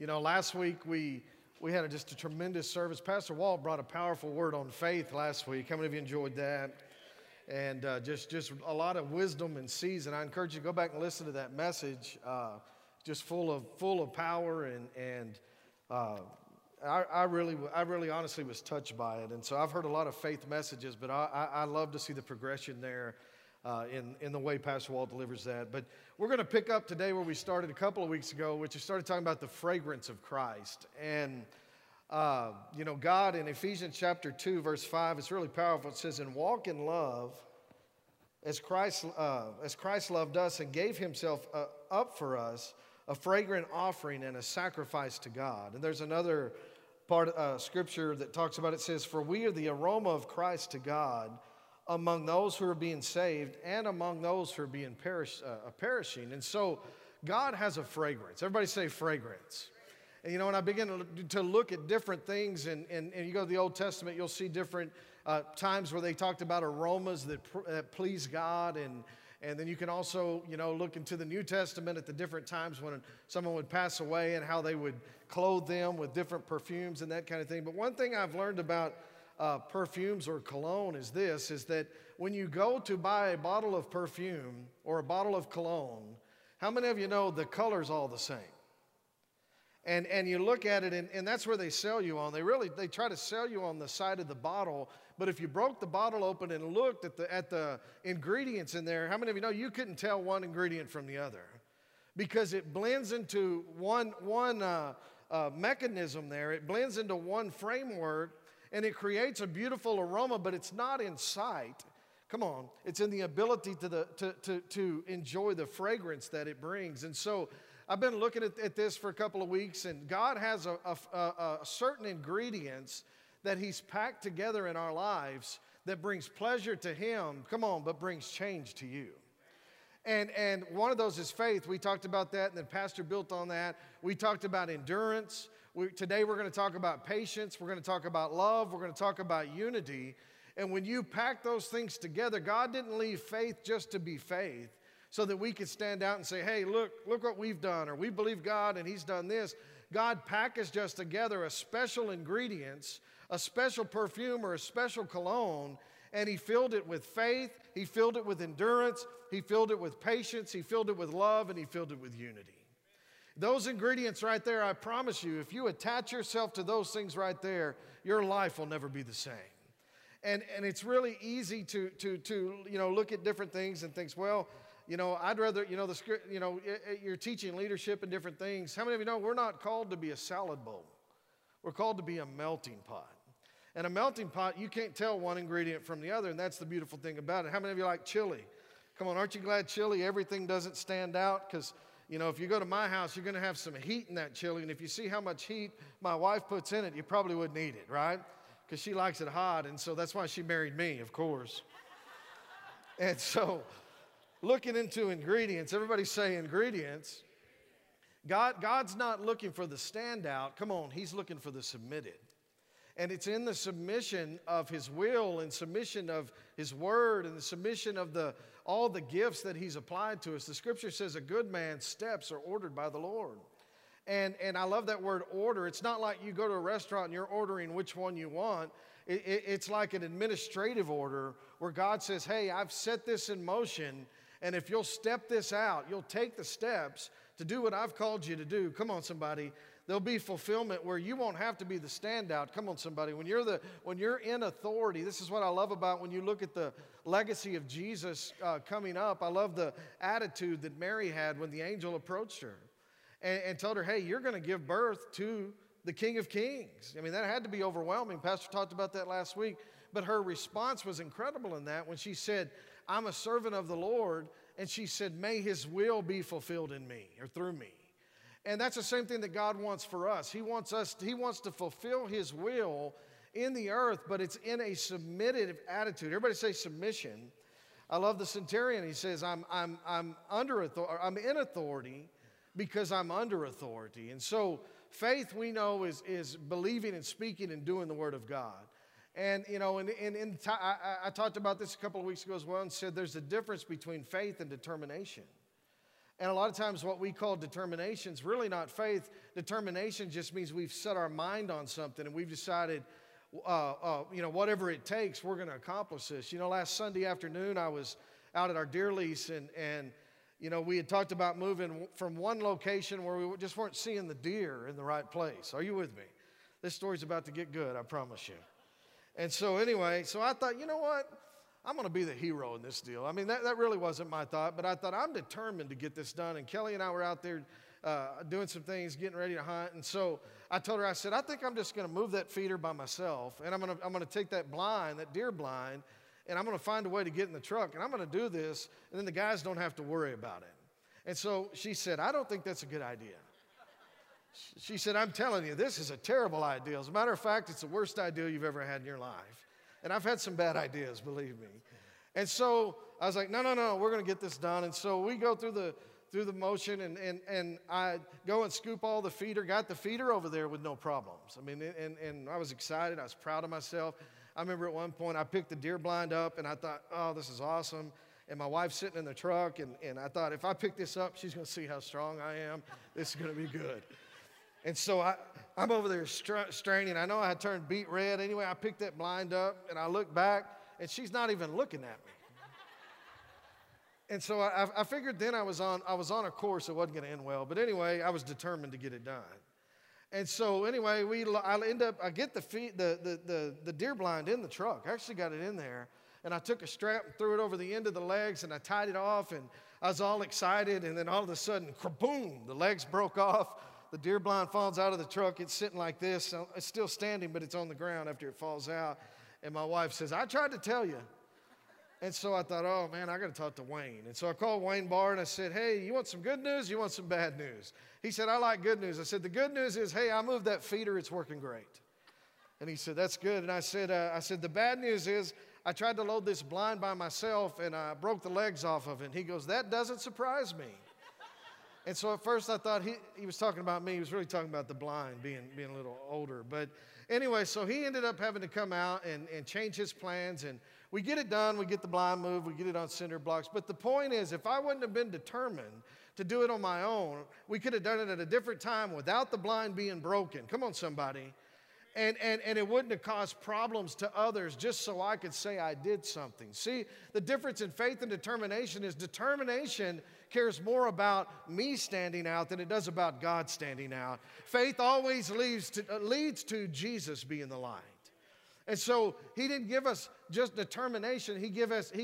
You know, last week we had just a tremendous service. Pastor Walt brought a powerful word on faith last week. How many of you enjoyed that? And just a lot of wisdom and season. I encourage you to go back and listen to that message. Just full of power, and I really honestly was touched by it. And so I've heard a lot of faith messages, but I love to see the progression there. In the way Pastor Walt delivers that. But we're going to pick up today where we started a couple of weeks ago, which we started talking about the fragrance of Christ. And, you know, God in Ephesians chapter 2, verse 5, it's really powerful. It says, "And walk in love as Christ loved us and gave himself up for us, a fragrant offering and a sacrifice to God." And there's another part of scripture that talks about it. It says, "For we are the aroma of Christ to God, among those who are being saved and among those who are being perishing. And so God has a fragrance. Everybody say fragrance. And, you know, when I begin to look at different things, and you go to the Old Testament, you'll see different times where they talked about aromas that please God. And then you can also, you know, look into the New Testament at the different times when someone would pass away and how they would clothe them with different perfumes and that kind of thing. But one thing I've learned about perfumes or cologne is that when you go to buy a bottle of perfume or a bottle of cologne, how many of you know the color's all the same? And you look at it, and that's where they sell you on. They try to sell you on the side of the bottle, but if you broke the bottle open and looked at the ingredients in there, how many of you know you couldn't tell one ingredient from the other? Because it blends into one mechanism there. It blends into one framework, and it creates a beautiful aroma, but it's not in sight. Come on, it's in the ability to enjoy the fragrance that it brings. And so I've been looking at this for a couple of weeks, and God has a certain ingredients that he's packed together in our lives that brings pleasure to him, come on, but brings change to you. And one of those is faith. We talked about that, and then Pastor built on that. We talked about endurance. Today we're going to talk about patience, we're going to talk about love, we're going to talk about unity. And when you pack those things together, God didn't leave faith just to be faith so that we could stand out and say, hey, look what we've done, or we believe God and he's done this. God packaged us together a special ingredients, a special perfume or a special cologne, and he filled it with faith, he filled it with endurance, he filled it with patience, he filled it with love, and he filled it with unity. Those ingredients right there, I promise you, if you attach yourself to those things right there, your life will never be the same. And it's really easy to you know, look at different things and think, well, you know, I'd rather, you know, you're teaching leadership and different things. How many of you know we're not called to be a salad bowl? We're called to be a melting pot. And a melting pot, you can't tell one ingredient from the other, and that's the beautiful thing about it. How many of you like chili? Come on, aren't you glad chili, everything doesn't stand out? Because, you know, if you go to my house, you're going to have some heat in that chili. And if you see how much heat my wife puts in it, you probably wouldn't eat it, right? Because she likes it hot. And so that's why she married me, of course. And so looking into ingredients, everybody say ingredients. God's not looking for the standout. Come on, he's looking for the submitted. And it's in the submission of his will and submission of his word and the submission of all the gifts that he's applied to us. The scripture says a good man's steps are ordered by the Lord. And I love that word order. It's not like you go to a restaurant and you're ordering which one you want. It's like an administrative order where God says, hey, I've set this in motion, and if you'll step this out, you'll take the steps to do what I've called you to do. Come on, somebody. There'll be fulfillment where you won't have to be the standout. Come on, somebody. When you're in authority, this is what I love about when you look at the legacy of Jesus coming up. I love the attitude that Mary had when the angel approached her and told her, hey, you're going to give birth to the King of Kings. I mean, that had to be overwhelming. Pastor talked about that last week. But her response was incredible in that when she said, I'm a servant of the Lord. And she said, may his will be fulfilled in me or through me. And that's the same thing that God wants for us. He wants to fulfill his will in the earth, but it's in a submitted attitude. Everybody say submission. I love the centurion. He says, I'm in authority because I'm under authority. And so faith, we know, is believing and speaking and doing the word of God. And, you know, I talked about this a couple of weeks ago as well and said there's a difference between faith and determination. And a lot of times what we call determination is really not faith. Determination just means we've set our mind on something and we've decided, whatever it takes, we're going to accomplish this. You know, last Sunday afternoon, I was out at our deer lease, and we had talked about moving from one location where we just weren't seeing the deer in the right place. Are you with me? This story's about to get good, I promise you. And so anyway, so I thought, you know what? I'm going to be the hero in this deal. I mean, that really wasn't my thought, but I thought I'm determined to get this done. And Kelly and I were out there doing some things, getting ready to hunt. And so I told her, I said, I think I'm just going to move that feeder by myself, and I'm going to take that blind, that deer blind, and I'm going to find a way to get in the truck, and I'm going to do this, and then the guys don't have to worry about it. And so she said, I don't think that's a good idea. She said, I'm telling you, this is a terrible idea. As a matter of fact, it's the worst idea you've ever had in your life. And I've had some bad ideas, believe me. And so I was like, no, we're going to get this done. And so we go through the motion, and I go and scoop all the feeder, got the feeder over there with no problems. I mean, and I was excited. I was proud of myself. I remember at one point I picked the deer blind up, and I thought, oh, this is awesome. And my wife's sitting in the truck, and I thought, if I pick this up, she's going to see how strong I am. This is going to be good. And so I'm over there straining. I know I turned beet red. Anyway, I picked that blind up, and I look back, and she's not even looking at me. And so I figured then I was on a course that wasn't going to end well. But anyway, I was determined to get it done. And so anyway, I get the deer blind in the truck. I actually got it in there, and I took a strap and threw it over the end of the legs, and I tied it off, and I was all excited. And then all of a sudden, kaboom, the legs broke off. The deer blind falls out of the truck. It's sitting like this. It's still standing, but it's on the ground after it falls out. And my wife says, I tried to tell you. And so I thought, oh, man, I got to talk to Wayne. And so I called Wayne Barr, and I said, hey, you want some good news? You want some bad news? He said, I like good news. I said, the good news is, hey, I moved that feeder. It's working great. And he said, that's good. And I said, the bad news is I tried to load this blind by myself, and I broke the legs off of it. And he goes, that doesn't surprise me. And so at first I thought he was talking about me. He was really talking about the blind being a little older. But anyway, so he ended up having to come out and change his plans. And we get it done. We get the blind moved. We get it on cinder blocks. But the point is, if I wouldn't have been determined to do it on my own, we could have done it at a different time without the blind being broken. Come on, somebody. And it wouldn't have caused problems to others just so I could say I did something. See, the difference in faith and determination is determination cares more about me standing out than it does about God standing out. Faith always leads to Jesus being the light. And so he didn't give us just determination. He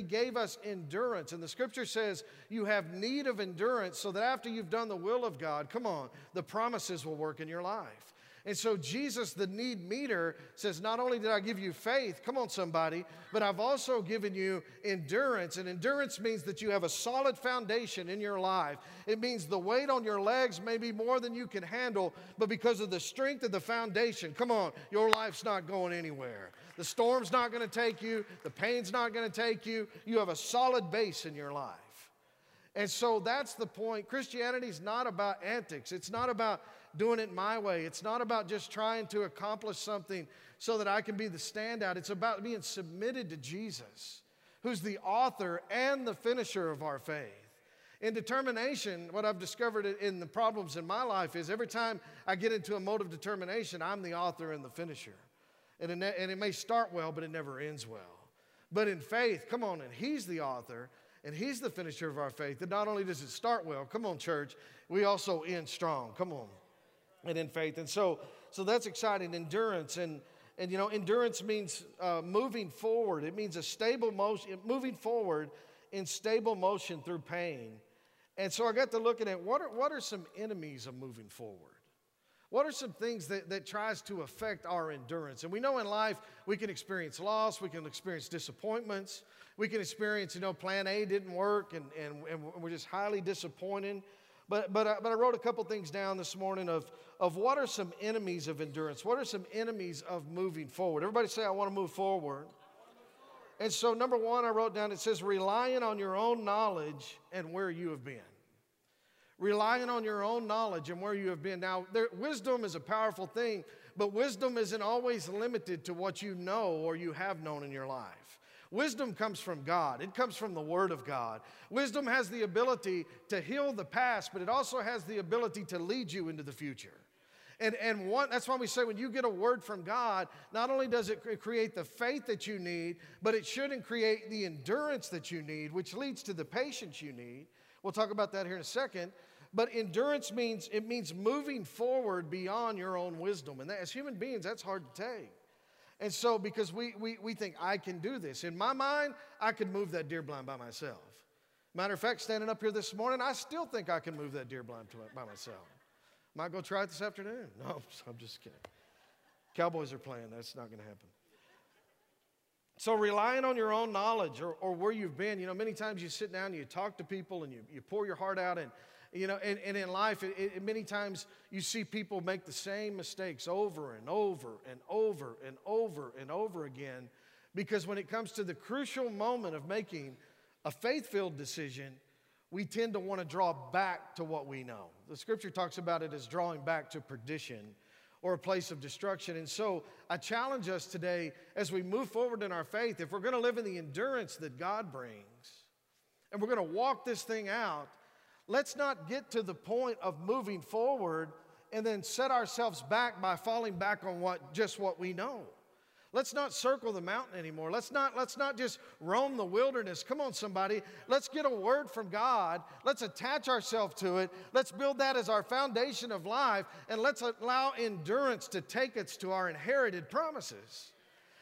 gave us endurance. And the scripture says you have need of endurance so that after you've done the will of God, come on, the promises will work in your life. And so Jesus, the need meter, says, not only did I give you faith, come on somebody, but I've also given you endurance. And endurance means that you have a solid foundation in your life. It means the weight on your legs may be more than you can handle, but because of the strength of the foundation, come on, your life's not going anywhere. The storm's not going to take you. The pain's not going to take you. You have a solid base in your life. And so that's the point. Christianity's not about antics. It's not about doing it my way. It's not about just trying to accomplish something so that I can be the standout. It's about being submitted to Jesus, who's the author and the finisher of our faith. In determination, what I've discovered in the problems in my life is every time I get into a mode of determination, I'm the author and the finisher. And it may start well, but it never ends well. But in faith, come on, and he's the author and he's the finisher of our faith. And not only does it start well, come on, church, we also end strong. Come on. And in faith. And so that's exciting, endurance. And endurance means moving forward. It means a stable motion, moving forward in stable motion through pain. And so I got to looking at what are some enemies of moving forward? What are some things that tries to affect our endurance? And we know in life we can experience loss, we can experience disappointments, we can experience, plan A didn't work, and we're just highly disappointed. But I wrote a couple things down this morning of what are some enemies of endurance? What are some enemies of moving forward? Everybody say, I want to move forward. And so number one, I wrote down, it says, relying on your own knowledge and where you have been. Relying on your own knowledge and where you have been. Now, wisdom is a powerful thing, but wisdom isn't always limited to what you know or you have known in your life. Wisdom comes from God. It comes from the Word of God. Wisdom has the ability to heal the past, but it also has the ability to lead you into the future. And that's why we say when you get a word from God, not only does it create the faith that you need, but it should create the endurance that you need, which leads to the patience you need. We'll talk about that here in a second. But endurance means, it means moving forward beyond your own wisdom. And that, as human beings, that's hard to take. And so because we think, I can do this. In my mind, I could move that deer blind by myself. Matter of fact, standing up here this morning, I still think I can move that deer blind by myself. Might go try it this afternoon. No, I'm just kidding. Cowboys are playing. That's not going to happen. So relying on your own knowledge or where you've been, you know, many times you sit down and you talk to people and you pour your heart out, and, you know, and in life, many times you see people make the same mistakes over and over and over and over and over again, because when it comes to the crucial moment of making a faith-filled decision, we tend to want to draw back to what we know. The scripture talks about it as drawing back to perdition or a place of destruction. And so I challenge us today, as we move forward in our faith, if we're going to live in the endurance that God brings and we're going to walk this thing out, let's not get to the point of moving forward and then set ourselves back by falling back on just what we know. Let's not circle the mountain anymore. Let's not just roam the wilderness. Come on, somebody. Let's get a word from God. Let's attach ourselves to it. Let's build that as our foundation of life, and let's allow endurance to take us to our inherited promises.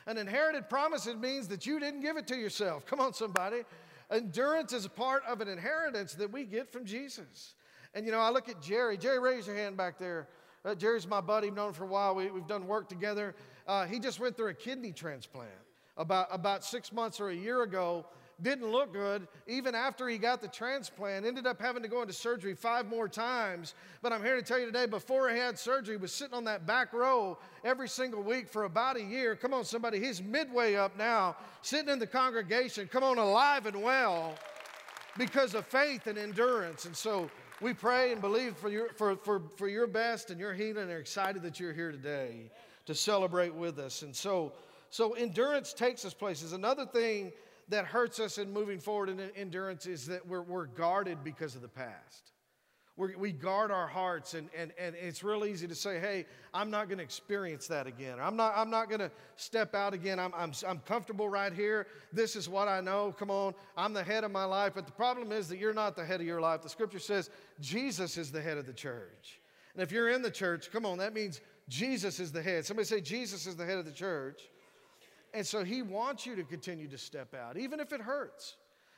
An inherited promise means that you didn't give it to yourself. Come on, somebody. Endurance is a part of an inheritance that we get from Jesus. And, you know, I look at Jerry. Jerry, raise your hand back there. Jerry's my buddy. I've known him for a while. We've done work together. He just went through a kidney transplant about 6 months or a year ago. Didn't look good. Even after he got the transplant, ended up having to go into surgery 5 more times. But I'm here to tell you today, before he had surgery, he was sitting on that back row every single week for about a year. Come on, somebody. He's midway up now, sitting in the congregation. Come on, alive and well, because of faith and endurance. And so we pray and believe for your best and your healing, and are excited that you're here today to celebrate with us. And so endurance takes us places. Another thing that hurts us in moving forward in endurance is that we're guarded because of the past. We guard our hearts, and it's real easy to say, hey, I'm not going to experience that again. I'm not going to step out again. I'm comfortable right here. This is what I know. Come on, I'm the head of my life. But the problem is that you're not the head of your life. The scripture says Jesus is the head of the church. And if you're in the church, come on, that means Jesus is the head. Somebody say, Jesus is the head of the church. And so he wants you to continue to step out, even if it hurts,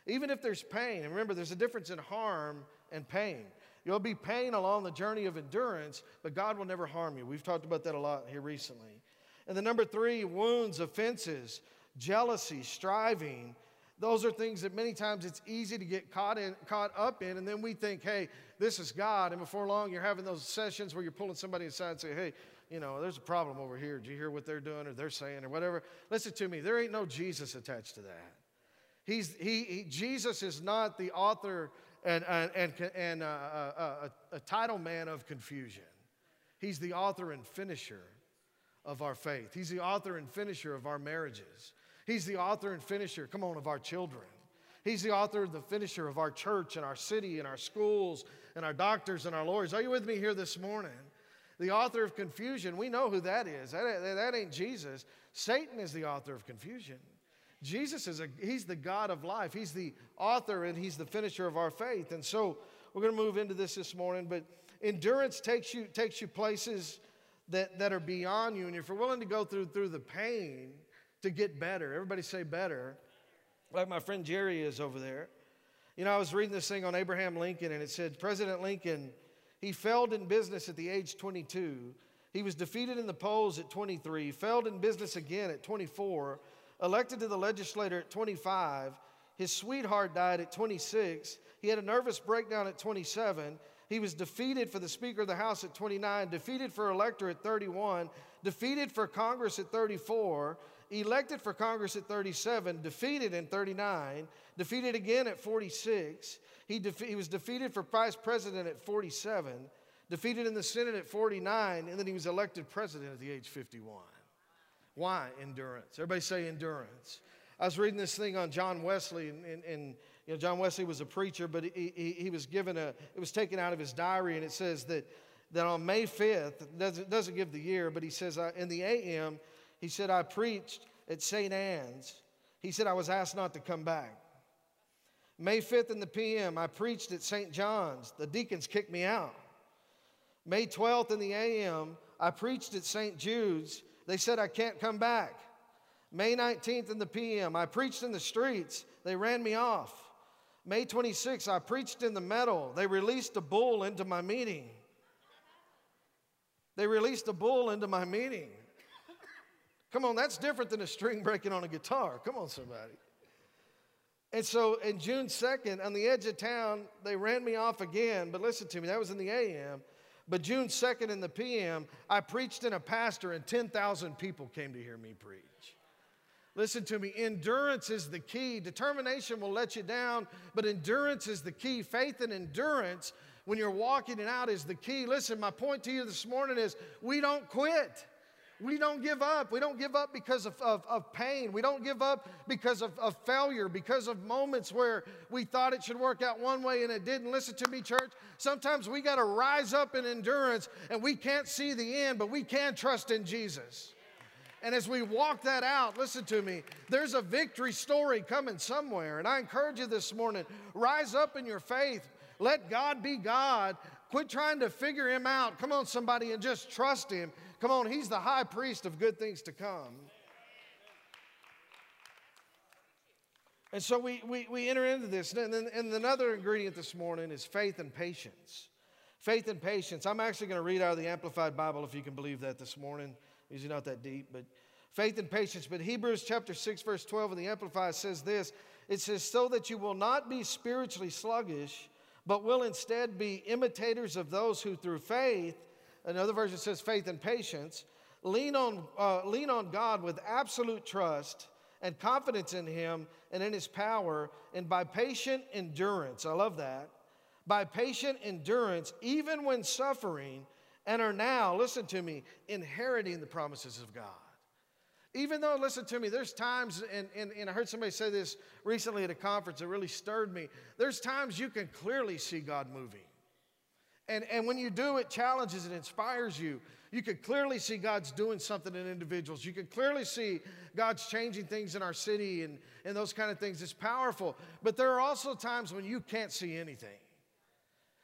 even if there's pain. And remember, there's a difference in harm and pain. You'll be pain along the journey of endurance, but God will never harm you. We've talked about that a lot here recently. And the number 3, wounds, offenses, jealousy, striving. Those are things that many times it's easy to get caught up in, and then we think, hey, this is God. And before long, you're having those sessions where you're pulling somebody aside and saying, hey, you know, there's a problem over here. Do you hear what they're doing or they're saying or whatever? Listen to me. There ain't no Jesus attached to that. Jesus is not the author and a title man of confusion. He's the author and finisher of our faith. He's the author and finisher of our marriages. He's the author and finisher, come on, of our children. He's the author and the finisher of our church and our city and our schools and our doctors and our lawyers. Are you with me here this morning? The author of confusion, we know who that is. That ain't Jesus. Satan is the author of confusion. Jesus he's the God of life. He's the author and he's the finisher of our faith. And so we're going to move into this morning. But endurance takes you places that are beyond you. And if you're willing to go through the pain to get better, everybody say better, like my friend Jerry is over there. You know, I was reading this thing on Abraham Lincoln, and it said, President Lincoln, he failed in business at the age 22. He was defeated in the polls at 23, failed in business again at 24, elected to the legislature at 25. His sweetheart died at 26. He had a nervous breakdown at 27. He was defeated for the Speaker of the House at 29, defeated for elector at 31, defeated for Congress at 34, elected for Congress at 37, defeated in 39, defeated again at 46. He was defeated for Vice President at 47, defeated in the Senate at 49, and then he was elected President at the age 51. Why? Endurance. Everybody say endurance. I was reading this thing on John Wesley, and you know, John Wesley was a preacher, but he was given it was taken out of his diary, and it says that on May 5th, doesn't give the year, but he says, in the a.m., he said, I preached at St. Anne's. He said, I was asked not to come back. May 5th in the p.m., I preached at St. John's. The deacons kicked me out. May 12th in the a.m., I preached at St. Jude's. They said, I can't come back. May 19th in the p.m., I preached in the streets. They ran me off. May 26th, I preached in the meadow. They released a bull into my meeting. They released a bull into my meeting. Come on, that's different than a string breaking on a guitar. Come on, somebody. And so, in June 2nd, on the edge of town, they ran me off again. But listen to me, that was in the a.m. But June 2nd in the p.m., I preached in a pastor, and 10,000 people came to hear me preach. Listen to me, endurance is the key. Determination will let you down, but endurance is the key. Faith and endurance, when you're walking it out, is the key. Listen, my point to you this morning is we don't quit. We don't give up. We don't give up because of pain. We don't give up because of failure, because of moments where we thought it should work out one way and it didn't. Listen to me, church. Sometimes we got to rise up in endurance, and we can't see the end, but we can trust in Jesus. And as we walk that out, listen to me, there's a victory story coming somewhere. And I encourage you this morning, rise up in your faith. Let God be God. Quit trying to figure him out. Come on, somebody, and just trust him. Come on, he's the high priest of good things to come. And so we enter into this. And another ingredient this morning is faith and patience. Faith and patience. I'm actually going to read out of the Amplified Bible, if you can believe that this morning. Usually not that deep, but faith and patience. But Hebrews chapter 6, verse 12 in the Amplified says this. It says, so that you will not be spiritually sluggish, but will instead be imitators of those who through faith, another version says faith and patience, lean on God with absolute trust and confidence in him and in his power, and by patient endurance, I love that, by patient endurance, even when suffering, and are now, listen to me, inheriting the promises of God. Even though, listen to me, there's times, and I heard somebody say this recently at a conference that really stirred me, there's times you can clearly see God moving. And when you do, it challenges, it inspires you. You can clearly see God's doing something in individuals. You can clearly see God's changing things in our city and those kind of things. It's powerful. But there are also times when you can't see anything.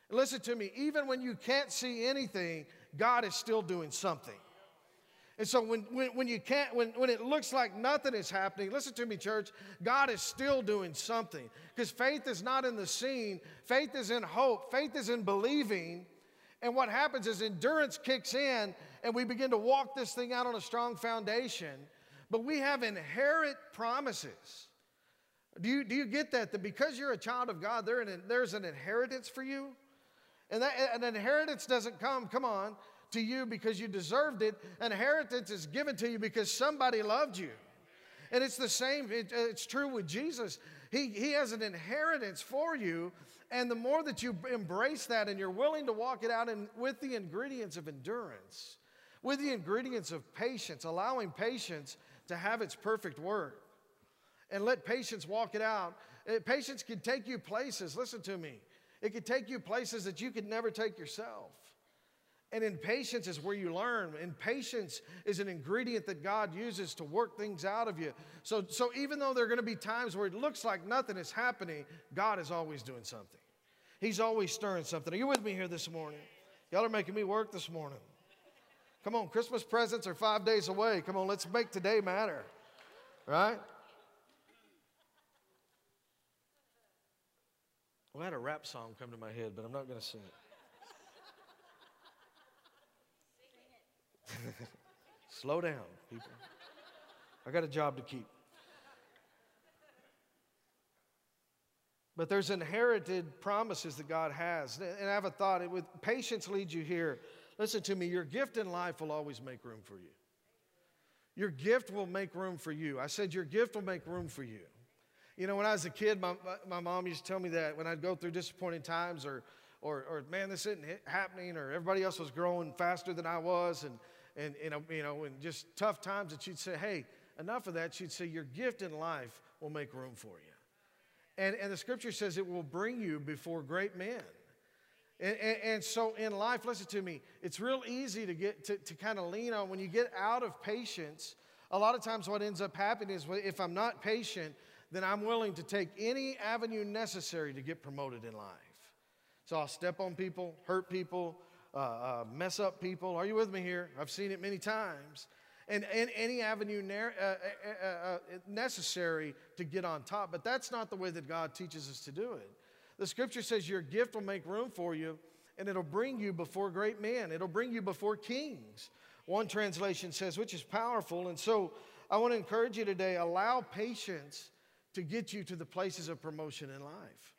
And listen to me, even when you can't see anything, God is still doing something. And so when it looks like nothing is happening, listen to me, church, God is still doing something. Because faith is not in the scene. Faith is in hope. Faith is in believing. And what happens is endurance kicks in, and we begin to walk this thing out on a strong foundation. But we have inherent promises. Do you get that? That because you're a child of God, there's an inheritance for you? And an inheritance doesn't come to you because you deserved it. An inheritance is given to you because somebody loved you. And it's the same, it's true with Jesus. He has an inheritance for you, and the more that you embrace that and you're willing to walk it out with the ingredients of endurance, with the ingredients of patience, allowing patience to have its perfect work, and let patience walk it out. Patience can take you places, listen to me, it can take you places that you could never take yourself. And in patience is where you learn. And patience is an ingredient that God uses to work things out of you. So even though there are going to be times where it looks like nothing is happening, God is always doing something. He's always stirring something. Are you with me here this morning? Y'all are making me work this morning. Come on, Christmas presents are 5 days away. Come on, let's make today matter. Right? Well, I had a rap song come to my head, but I'm not going to sing it. Slow down, people. I got a job to keep. But there's inherited promises that God has. And I have a thought. With patience leads you here. Listen to me. Your gift in life will always make room for you. Your gift will make room for you. I said your gift will make room for you. You know, when I was a kid, my mom used to tell me that when I'd go through disappointing times or man, this isn't happening, or everybody else was growing faster than I was, and just tough times, that she'd say, hey, enough of that, she'd say your gift in life will make room for you. And the scripture says it will bring you before great men. And so in life, listen to me, it's real easy to get to kind of lean on. When you get out of patience, a lot of times what ends up happening is, if I'm not patient, then I'm willing to take any avenue necessary to get promoted in life. So I'll step on people, hurt people, mess up people. Are you with me here? I've seen it many times. And any avenue necessary to get on top. But that's not the way that God teaches us to do it. The scripture says your gift will make room for you, and it'll bring you before great men. It'll bring you before kings. One translation says, which is powerful. And so I want to encourage you today, allow patience to get you to the places of promotion in life.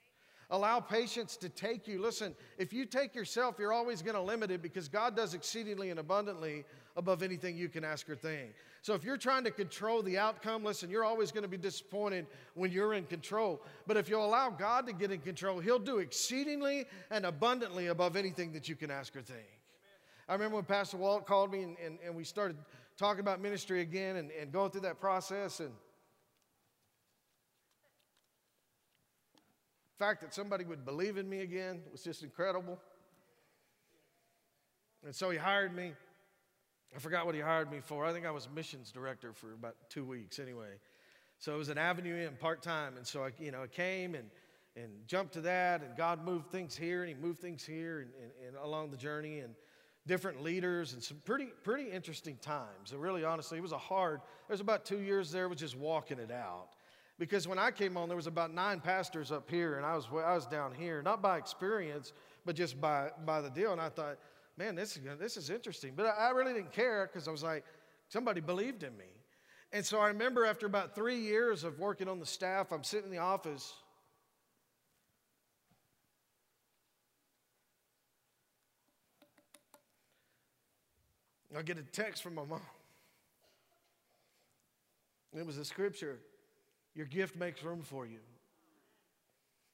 Allow patience to take you. Listen, if you take yourself, you're always going to limit it, because God does exceedingly and abundantly above anything you can ask or think. So if you're trying to control the outcome, listen, you're always going to be disappointed when you're in control. But if you allow God to get in control, He'll do exceedingly and abundantly above anything that you can ask or think. I remember when Pastor Walt called me and we started talking about ministry again and going through that process, and the fact that somebody would believe in me again was just incredible. And so he hired me. I forgot what he hired me for. I think I was missions director for about 2 weeks anyway. So it was an Avenue in part-time. And so I came and jumped to that, and God moved things here, and He moved things here and along the journey, and different leaders, and some pretty interesting times. And really, honestly, it was there's about 2 years there was just walking it out. Because when I came on, there was about 9 pastors up here, and I was down here, not by experience, but just by the deal. And I thought, man, this is interesting. But I really didn't care, because I was like, somebody believed in me. And so I remember after about 3 years of working on the staff, I'm sitting in the office. I get a text from my mom. It was a scripture. Your gift makes room for you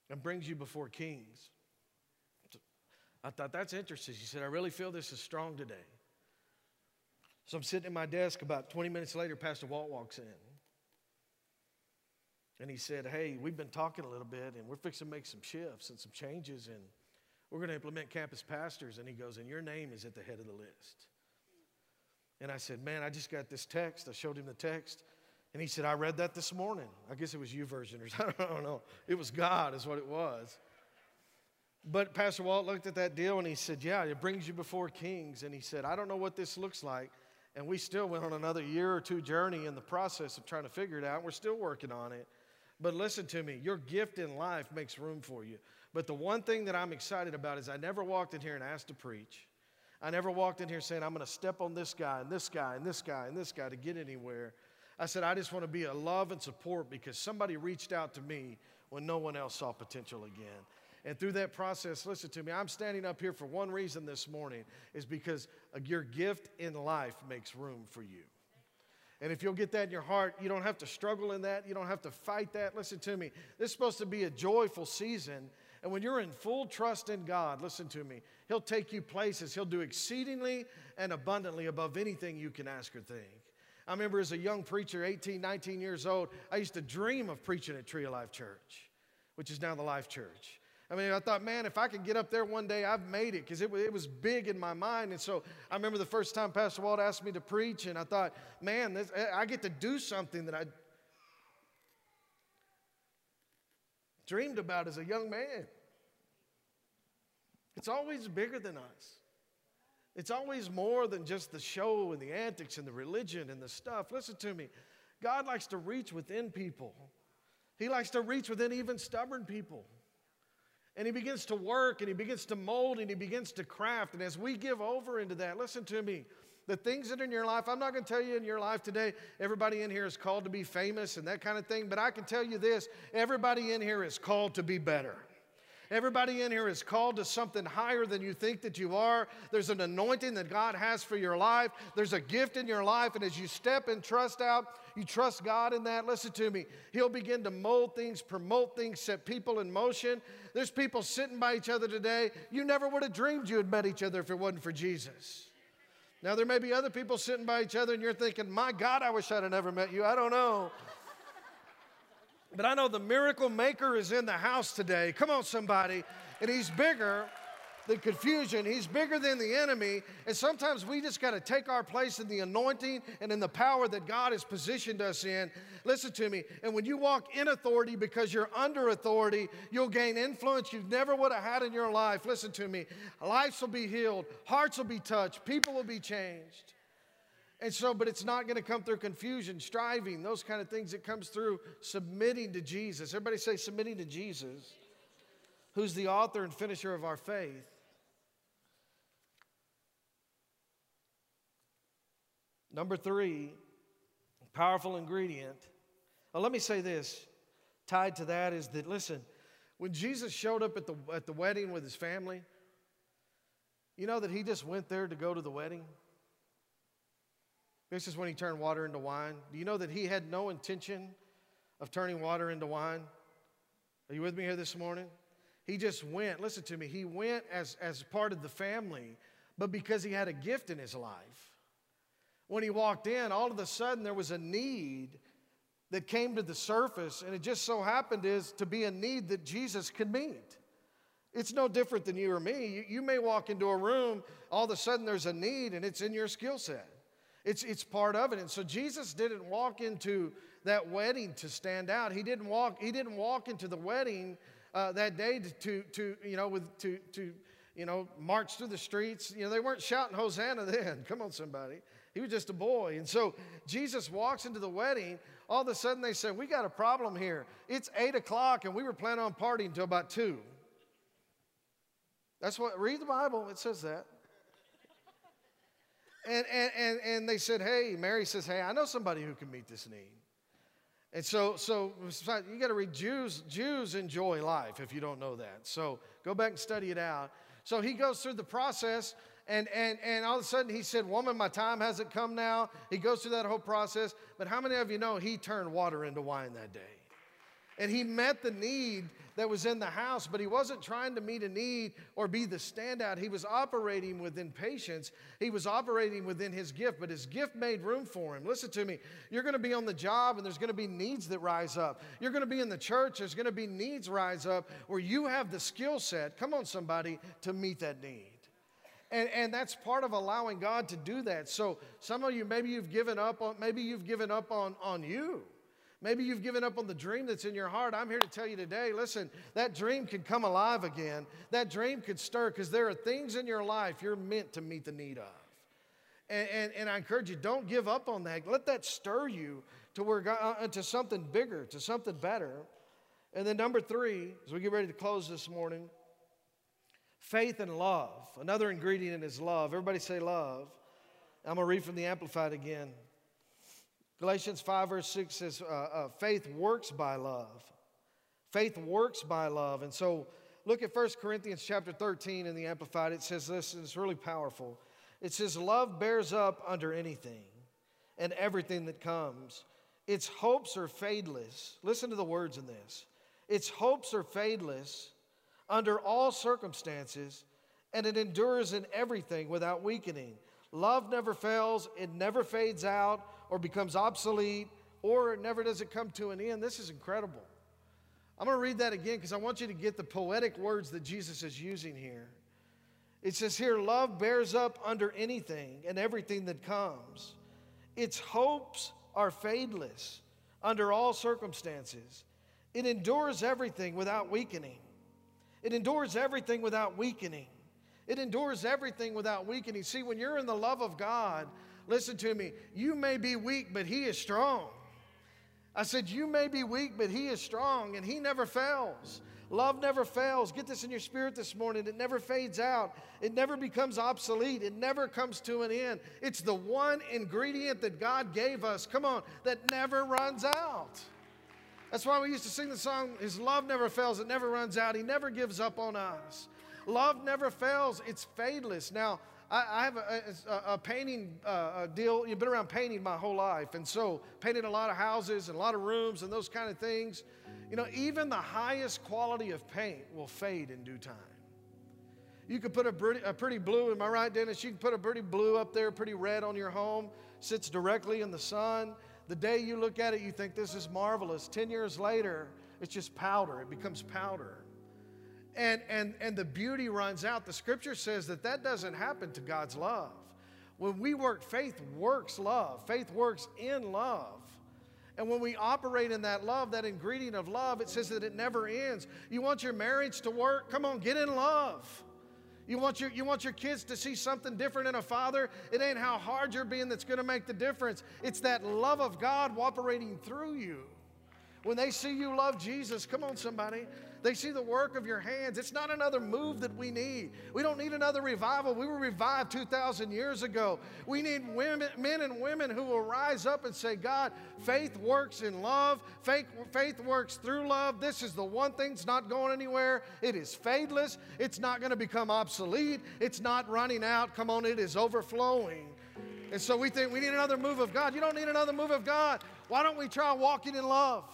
and brings you before kings. I thought, that's interesting. She said, I really feel this is strong today. So I'm sitting at my desk. About 20 minutes later, Pastor Walt walks in. And he said, hey, we've been talking a little bit, and we're fixing to make some shifts and some changes, and we're going to implement campus pastors. And he goes, and your name is at the head of the list. And I said, man, I just got this text. I showed him the text. And he said, I read that this morning. I guess it was YouVersion or something. I don't know. It was God is what it was. But Pastor Walt looked at that deal and he said, yeah, it brings you before kings. And he said, I don't know what this looks like. And we still went on another year or two journey in the process of trying to figure it out. We're still working on it. But listen to me, your gift in life makes room for you. But the one thing that I'm excited about is I never walked in here and asked to preach. I never walked in here saying, I'm going to step on this guy and this guy and this guy and this guy to get anywhere. I said, I just want to be a love and support, because somebody reached out to me when no one else saw potential again. And through that process, listen to me, I'm standing up here for one reason this morning, is because your gift in life makes room for you. And if you'll get that in your heart, you don't have to struggle in that. You don't have to fight that. Listen to me. This is supposed to be a joyful season. And when you're in full trust in God, listen to me, He'll take you places. He'll do exceedingly and abundantly above anything you can ask or think. I remember as a young preacher, 18, 19 years old, I used to dream of preaching at Tree of Life Church, which is now the Life Church. I mean, I thought, man, if I could get up there one day, I've made it, because it was big in my mind. And so I remember the first time Pastor Walt asked me to preach, and I thought, man, I get to do something that I dreamed about as a young man. It's always bigger than us. It's always more than just the show and the antics and the religion and the stuff. Listen to me. God likes to reach within people. He likes to reach within even stubborn people. And He begins to work, and He begins to mold, and He begins to craft. And as we give over into that, listen to me, the things that are in your life, I'm not going to tell you in your life today, everybody in here is called to be famous and that kind of thing. But I can tell you this, everybody in here is called to be better. Everybody in here is called to something higher than you think that you are. There's an anointing that God has for your life. There's a gift in your life. And as you step and trust out, you trust God in that. Listen to me. He'll begin to mold things, promote things, set people in motion. There's people sitting by each other today. You never would have dreamed you had met each other if it wasn't for Jesus. Now, there may be other people sitting by each other and you're thinking, my God, I wish I'd have never met you. I don't know. But I know the miracle maker is in the house today. Come on, somebody. And he's bigger than confusion. He's bigger than the enemy. And sometimes we just got to take our place in the anointing and in the power that God has positioned us in. Listen to me. And when you walk in authority because you're under authority, you'll gain influence you never would have had in your life. Listen to me. Lives will be healed. Hearts will be touched. People will be changed. And so, but it's not going to come through confusion, striving, those kind of things. It comes through submitting to Jesus. Everybody say submitting to Jesus, who's the author and finisher of our faith. Number three, powerful ingredient. Now, let me say this, tied to that is that, listen, when Jesus showed up at the wedding with his family, you know that he just went there to go to the wedding? This is when he turned water into wine. Do you know that he had no intention of turning water into wine? Are you with me here this morning? He just went. Listen to me. He went as part of the family, but because he had a gift in his life. When he walked in, all of a sudden there was a need that came to the surface, and it just so happened is to be a need that Jesus could meet. It's no different than you or me. You may walk into a room, all of a sudden there's a need, and it's in your skill set. It's part of it. And so Jesus didn't walk into that wedding to stand out. He didn't walk into the wedding that day to march through the streets. You know, they weren't shouting Hosanna then. Come on, somebody. He was just a boy. And so Jesus walks into the wedding. All of a sudden they said, we got a problem here. It's 8 o'clock and we were planning on partying until about 2. That's what, read the Bible. It says that. And they said, hey, Mary says, hey, I know somebody who can meet this need. And so you got to read, Jews enjoy life if you don't know that. So go back and study it out. So he goes through the process, and all of a sudden he said, woman, my time hasn't come now. He goes through that whole process. But how many of you know he turned water into wine that day? And he met the need that was in the house, but he wasn't trying to meet a need or be the standout. He was operating within patience. He was operating within his gift, but his gift made room for him. Listen to me. You're going to be on the job, and there's going to be needs that rise up. You're going to be in the church. There's going to be needs rise up where you have the skill set, come on, somebody, to meet that need. And that's part of allowing God to do that. So some of you, maybe you've given up on you. Maybe you've given up on the dream that's in your heart. I'm here to tell you today, listen, that dream can come alive again. That dream could stir because there are things in your life you're meant to meet the need of. And I encourage you, don't give up on that. Let that stir you to where God, to something bigger, to something better. And then number three, as we get ready to close this morning, faith and love. Another ingredient is love. Everybody say love. I'm going to read from the Amplified again. Galatians 5 verse 6 says, faith works by love. Faith works by love. And so look at 1 Corinthians chapter 13 in the Amplified. It says this, and it's really powerful. It says, love bears up under anything and everything that comes. Its hopes are fadeless. Listen to the words in this. Its hopes are fadeless under all circumstances, and it endures in everything without weakening. Love never fails. It never fades out or becomes obsolete, or it never does it come to an end. This is incredible. I'm going to read that again because I want you to get the poetic words that Jesus is using here. It says here, love bears up under anything and everything that comes. Its hopes are fadeless under all circumstances. It endures everything without weakening. It endures everything without weakening. It endures everything without weakening. See, when you're in the love of God, listen to me, you may be weak, but he is strong. I said, you may be weak, but he is strong, and he never fails. Love never fails. Get this in your spirit this morning. It never fades out. It never becomes obsolete. It never comes to an end. It's the one ingredient that God gave us, come on, that never runs out. That's why we used to sing the song, his love never fails. It never runs out. He never gives up on us. Love never fails. It's fadeless. Now, I have a painting deal. You've been around painting my whole life. And so painted a lot of houses and a lot of rooms and those kind of things. You know, even the highest quality of paint will fade in due time. You could put a pretty blue, am I right, Dennis? You can put a pretty blue up there, pretty red on your home. Sits directly in the sun. The day you look at it, you think this is marvelous. 10 years later, it's just powder. It becomes powder. And the beauty runs out. The scripture says that that doesn't happen to God's love. When we work, faith works love. Faith works in love. And when we operate in that love, that ingredient of love, it says that it never ends. You want your marriage to work? Come on, get in love. You want your kids to see something different in a father? It ain't how hard you're being that's going to make the difference. It's that love of God operating through you. When they see you love Jesus, come on somebody, they see the work of your hands. It's not another move that we need. We don't need another revival. We were revived 2,000 years ago. We need men and women who will rise up and say, God, faith works in love. Faith works through love. This is the one thing that's not going anywhere. It is fadeless. It's not going to become obsolete. It's not running out. Come on, it is overflowing. And so we think we need another move of God. You don't need another move of God. Why don't we try walking in love?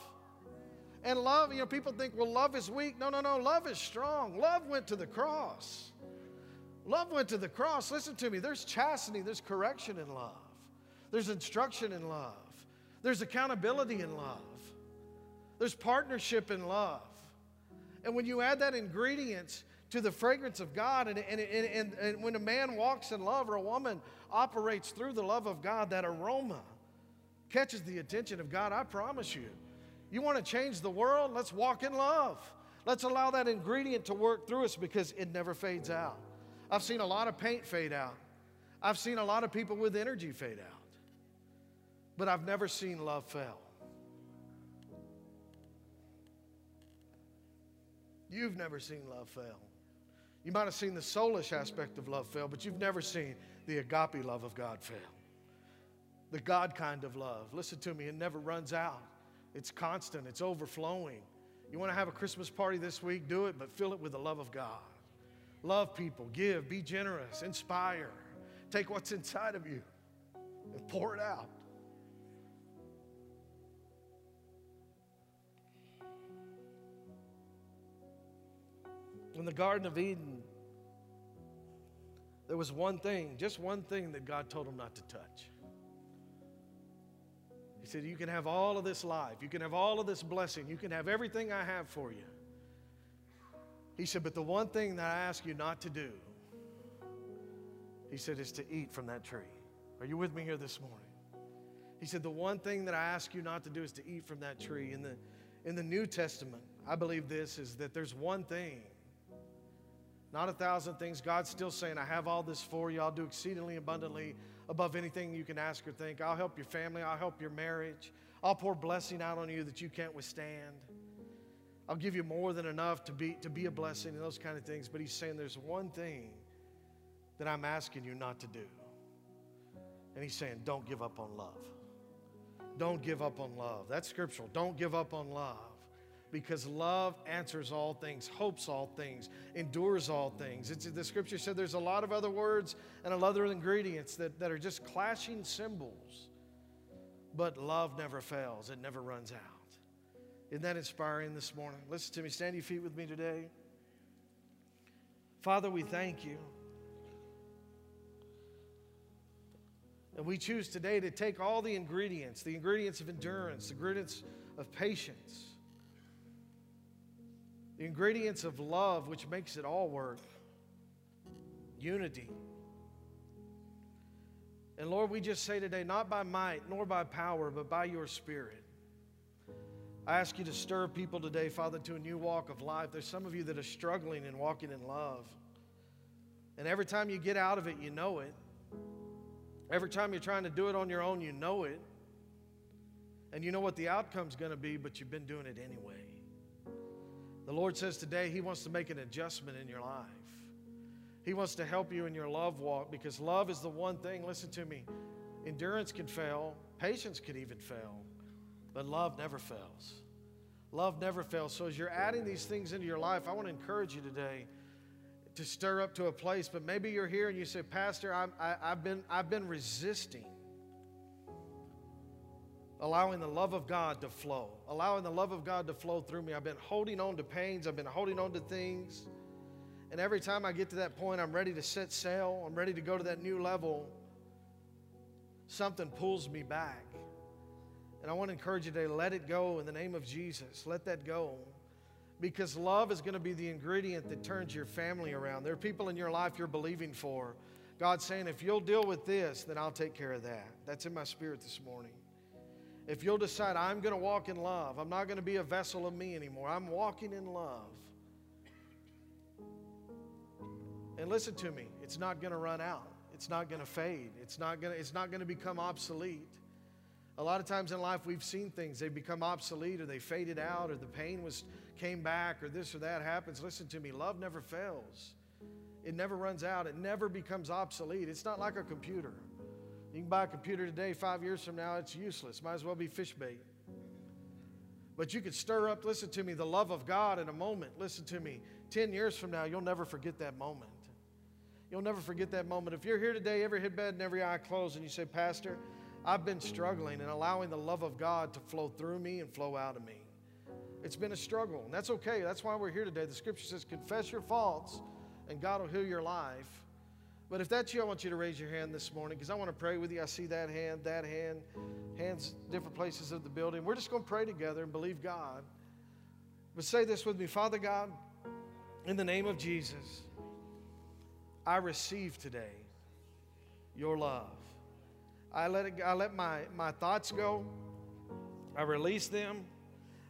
And love, you know, people think, well, love is weak. No, no, no, love is strong. Love went to the cross. Love went to the cross. Listen to me, there's chastity, there's correction in love. There's instruction in love. There's accountability in love. There's partnership in love. And when you add that ingredients to the fragrance of God, and when a man walks in love or a woman operates through the love of God, that aroma catches the attention of God, I promise you. You want to change the world? Let's walk in love. Let's allow that ingredient to work through us because it never fades out. I've seen a lot of paint fade out. I've seen a lot of people with energy fade out. But I've never seen love fail. You've never seen love fail. You might have seen the soulish aspect of love fail, but you've never seen the agape love of God fail. The God kind of love. Listen to me, it never runs out. It's constant. It's overflowing. You want to have a Christmas party this week? Do it, but fill it with the love of God. Love people. Give. Be generous. Inspire. Take what's inside of you and pour it out. In the Garden of Eden, there was one thing, just one thing that God told them not to touch. He said, you can have all of this life. You can have all of this blessing. You can have everything I have for you. He said, but the one thing that I ask you not to do, he said, is to eat from that tree. Are you with me here this morning? He said, the one thing that I ask you not to do is to eat from that tree. In the New Testament, I believe this is that there's one thing, not 1,000 things. God's still saying, I have all this for you. I'll do exceedingly abundantly above anything you can ask or think. I'll help your family. I'll help your marriage. I'll pour blessing out on you that you can't withstand. I'll give you more than enough to be a blessing and those kind of things. But he's saying there's one thing that I'm asking you not to do. And he's saying, don't give up on love. Don't give up on love. That's scriptural. Don't give up on love. Because love answers all things, hopes all things, endures all things. The scripture said there's a lot of other words and a lot of other ingredients that are just clashing symbols. But love never fails. It never runs out. Isn't that inspiring this morning? Listen to me. Stand your feet with me today. Father, we thank you. And we choose today to take all the ingredients of endurance, the ingredients of patience, the ingredients of love, which makes it all work, unity. And Lord, we just say today, not by might nor by power, but by your Spirit. I ask you to stir people today, Father, to a new walk of life. There's some of you that are struggling in walking in love. And every time you get out of it, you know it. Every time you're trying to do it on your own, you know it. And you know what the outcome's going to be, but you've been doing it anyway. The Lord says today he wants to make an adjustment in your life. He wants to help you in your love walk because love is the one thing, listen to me, endurance can fail, patience can even fail, but love never fails. Love never fails. So as you're adding these things into your life, I want to encourage you today to stir up to a place, but maybe you're here and you say, Pastor, I've been resisting allowing the love of God to flow, allowing the love of God to flow through me. I've been holding on to pains. I've been holding on to things. And every time I get to that point, I'm ready to set sail. I'm ready to go to that new level. Something pulls me back. And I want to encourage you today, let it go in the name of Jesus. Let that go. Because love is going to be the ingredient that turns your family around. There are people in your life you're believing for. God's saying, if you'll deal with this, then I'll take care of that. That's in my spirit this morning. If you'll decide, I'm going to walk in love. I'm not going to be a vessel of me anymore. I'm walking in love. And listen to me, it's not going to run out. It's not going to fade. It's not going to become obsolete. A lot of times in life we've seen things, they become obsolete or they faded out or the pain came back or this or that happens. Listen to me, love never fails. It never runs out. It never becomes obsolete. It's not like a computer. You can buy a computer today, 5 years from now, it's useless. Might as well be fish bait. But you could stir up, listen to me, the love of God in a moment. Listen to me, 10 years from now, you'll never forget that moment. You'll never forget that moment. If you're here today, every head in bed and every eye closed, and you say, Pastor, I've been struggling and allowing the love of God to flow through me and flow out of me. It's been a struggle, and that's okay. That's why we're here today. The Scripture says, confess your faults, and God will heal your life. But if that's you, I want you to raise your hand this morning because I want to pray with you. I see that hand, hands different places of the building. We're just going to pray together and believe God. But say this with me, Father God, in the name of Jesus, I receive today your love. I let my thoughts go. I release them.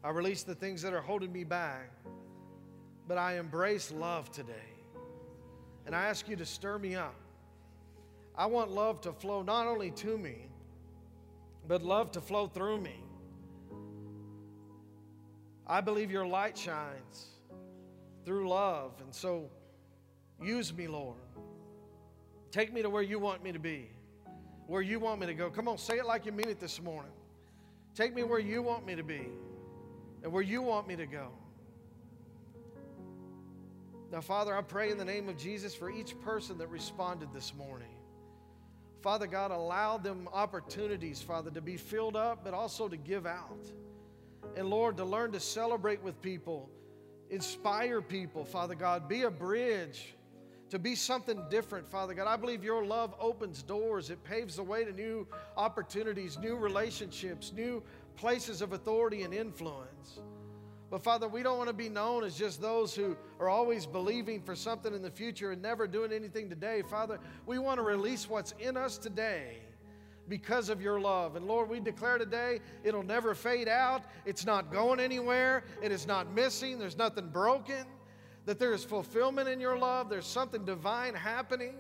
I release the things that are holding me back. But I embrace love today. And I ask you to stir me up. I want love to flow not only to me, but love to flow through me. I believe your light shines through love. And so use me, Lord. Take me to where you want me to be, where you want me to go. Come on, say it like you mean it this morning. Take me where you want me to be and where you want me to go. Now, Father, I pray in the name of Jesus for each person that responded this morning. Father God, allow them opportunities, Father, to be filled up, but also to give out. And Lord, to learn to celebrate with people, inspire people, Father God, be a bridge, to be something different, Father God. I believe your love opens doors. It paves the way to new opportunities, new relationships, new places of authority and influence. But, Father, we don't want to be known as just those who are always believing for something in the future and never doing anything today. Father, we want to release what's in us today because of your love. And, Lord, we declare today it'll never fade out. It's not going anywhere. It is not missing. There's nothing broken. That there is fulfillment in your love. There's something divine happening.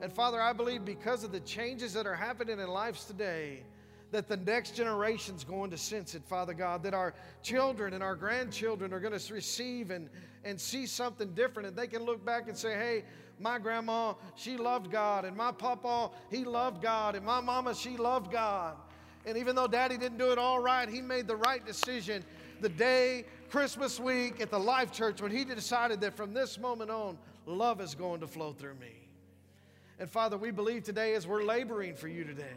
And, Father, I believe because of the changes that are happening in lives today, that the next generation's going to sense it, Father God, that our children and our grandchildren are going to receive and see something different, and they can look back and say, hey, my grandma, she loved God, and my papa, he loved God, and my mama, she loved God. And even though Daddy didn't do it all right, he made the right decision the day, Christmas week at the Life Church when he decided that from this moment on, love is going to flow through me. And Father, we believe today as we're laboring for you today,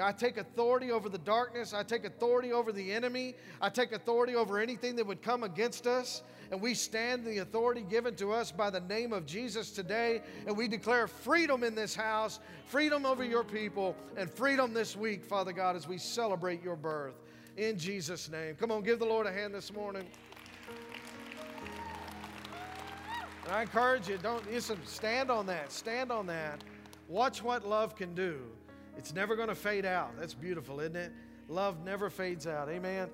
I take authority over the darkness. I take authority over the enemy. I take authority over anything that would come against us. And we stand in the authority given to us by the name of Jesus today. And we declare freedom in this house, freedom over your people, and freedom this week, Father God, as we celebrate your birth. In Jesus' name. Come on, give the Lord a hand this morning. And I encourage you, don't listen, stand on that. Stand on that. Watch what love can do. It's never going to fade out. That's beautiful, isn't it? Love never fades out. Amen.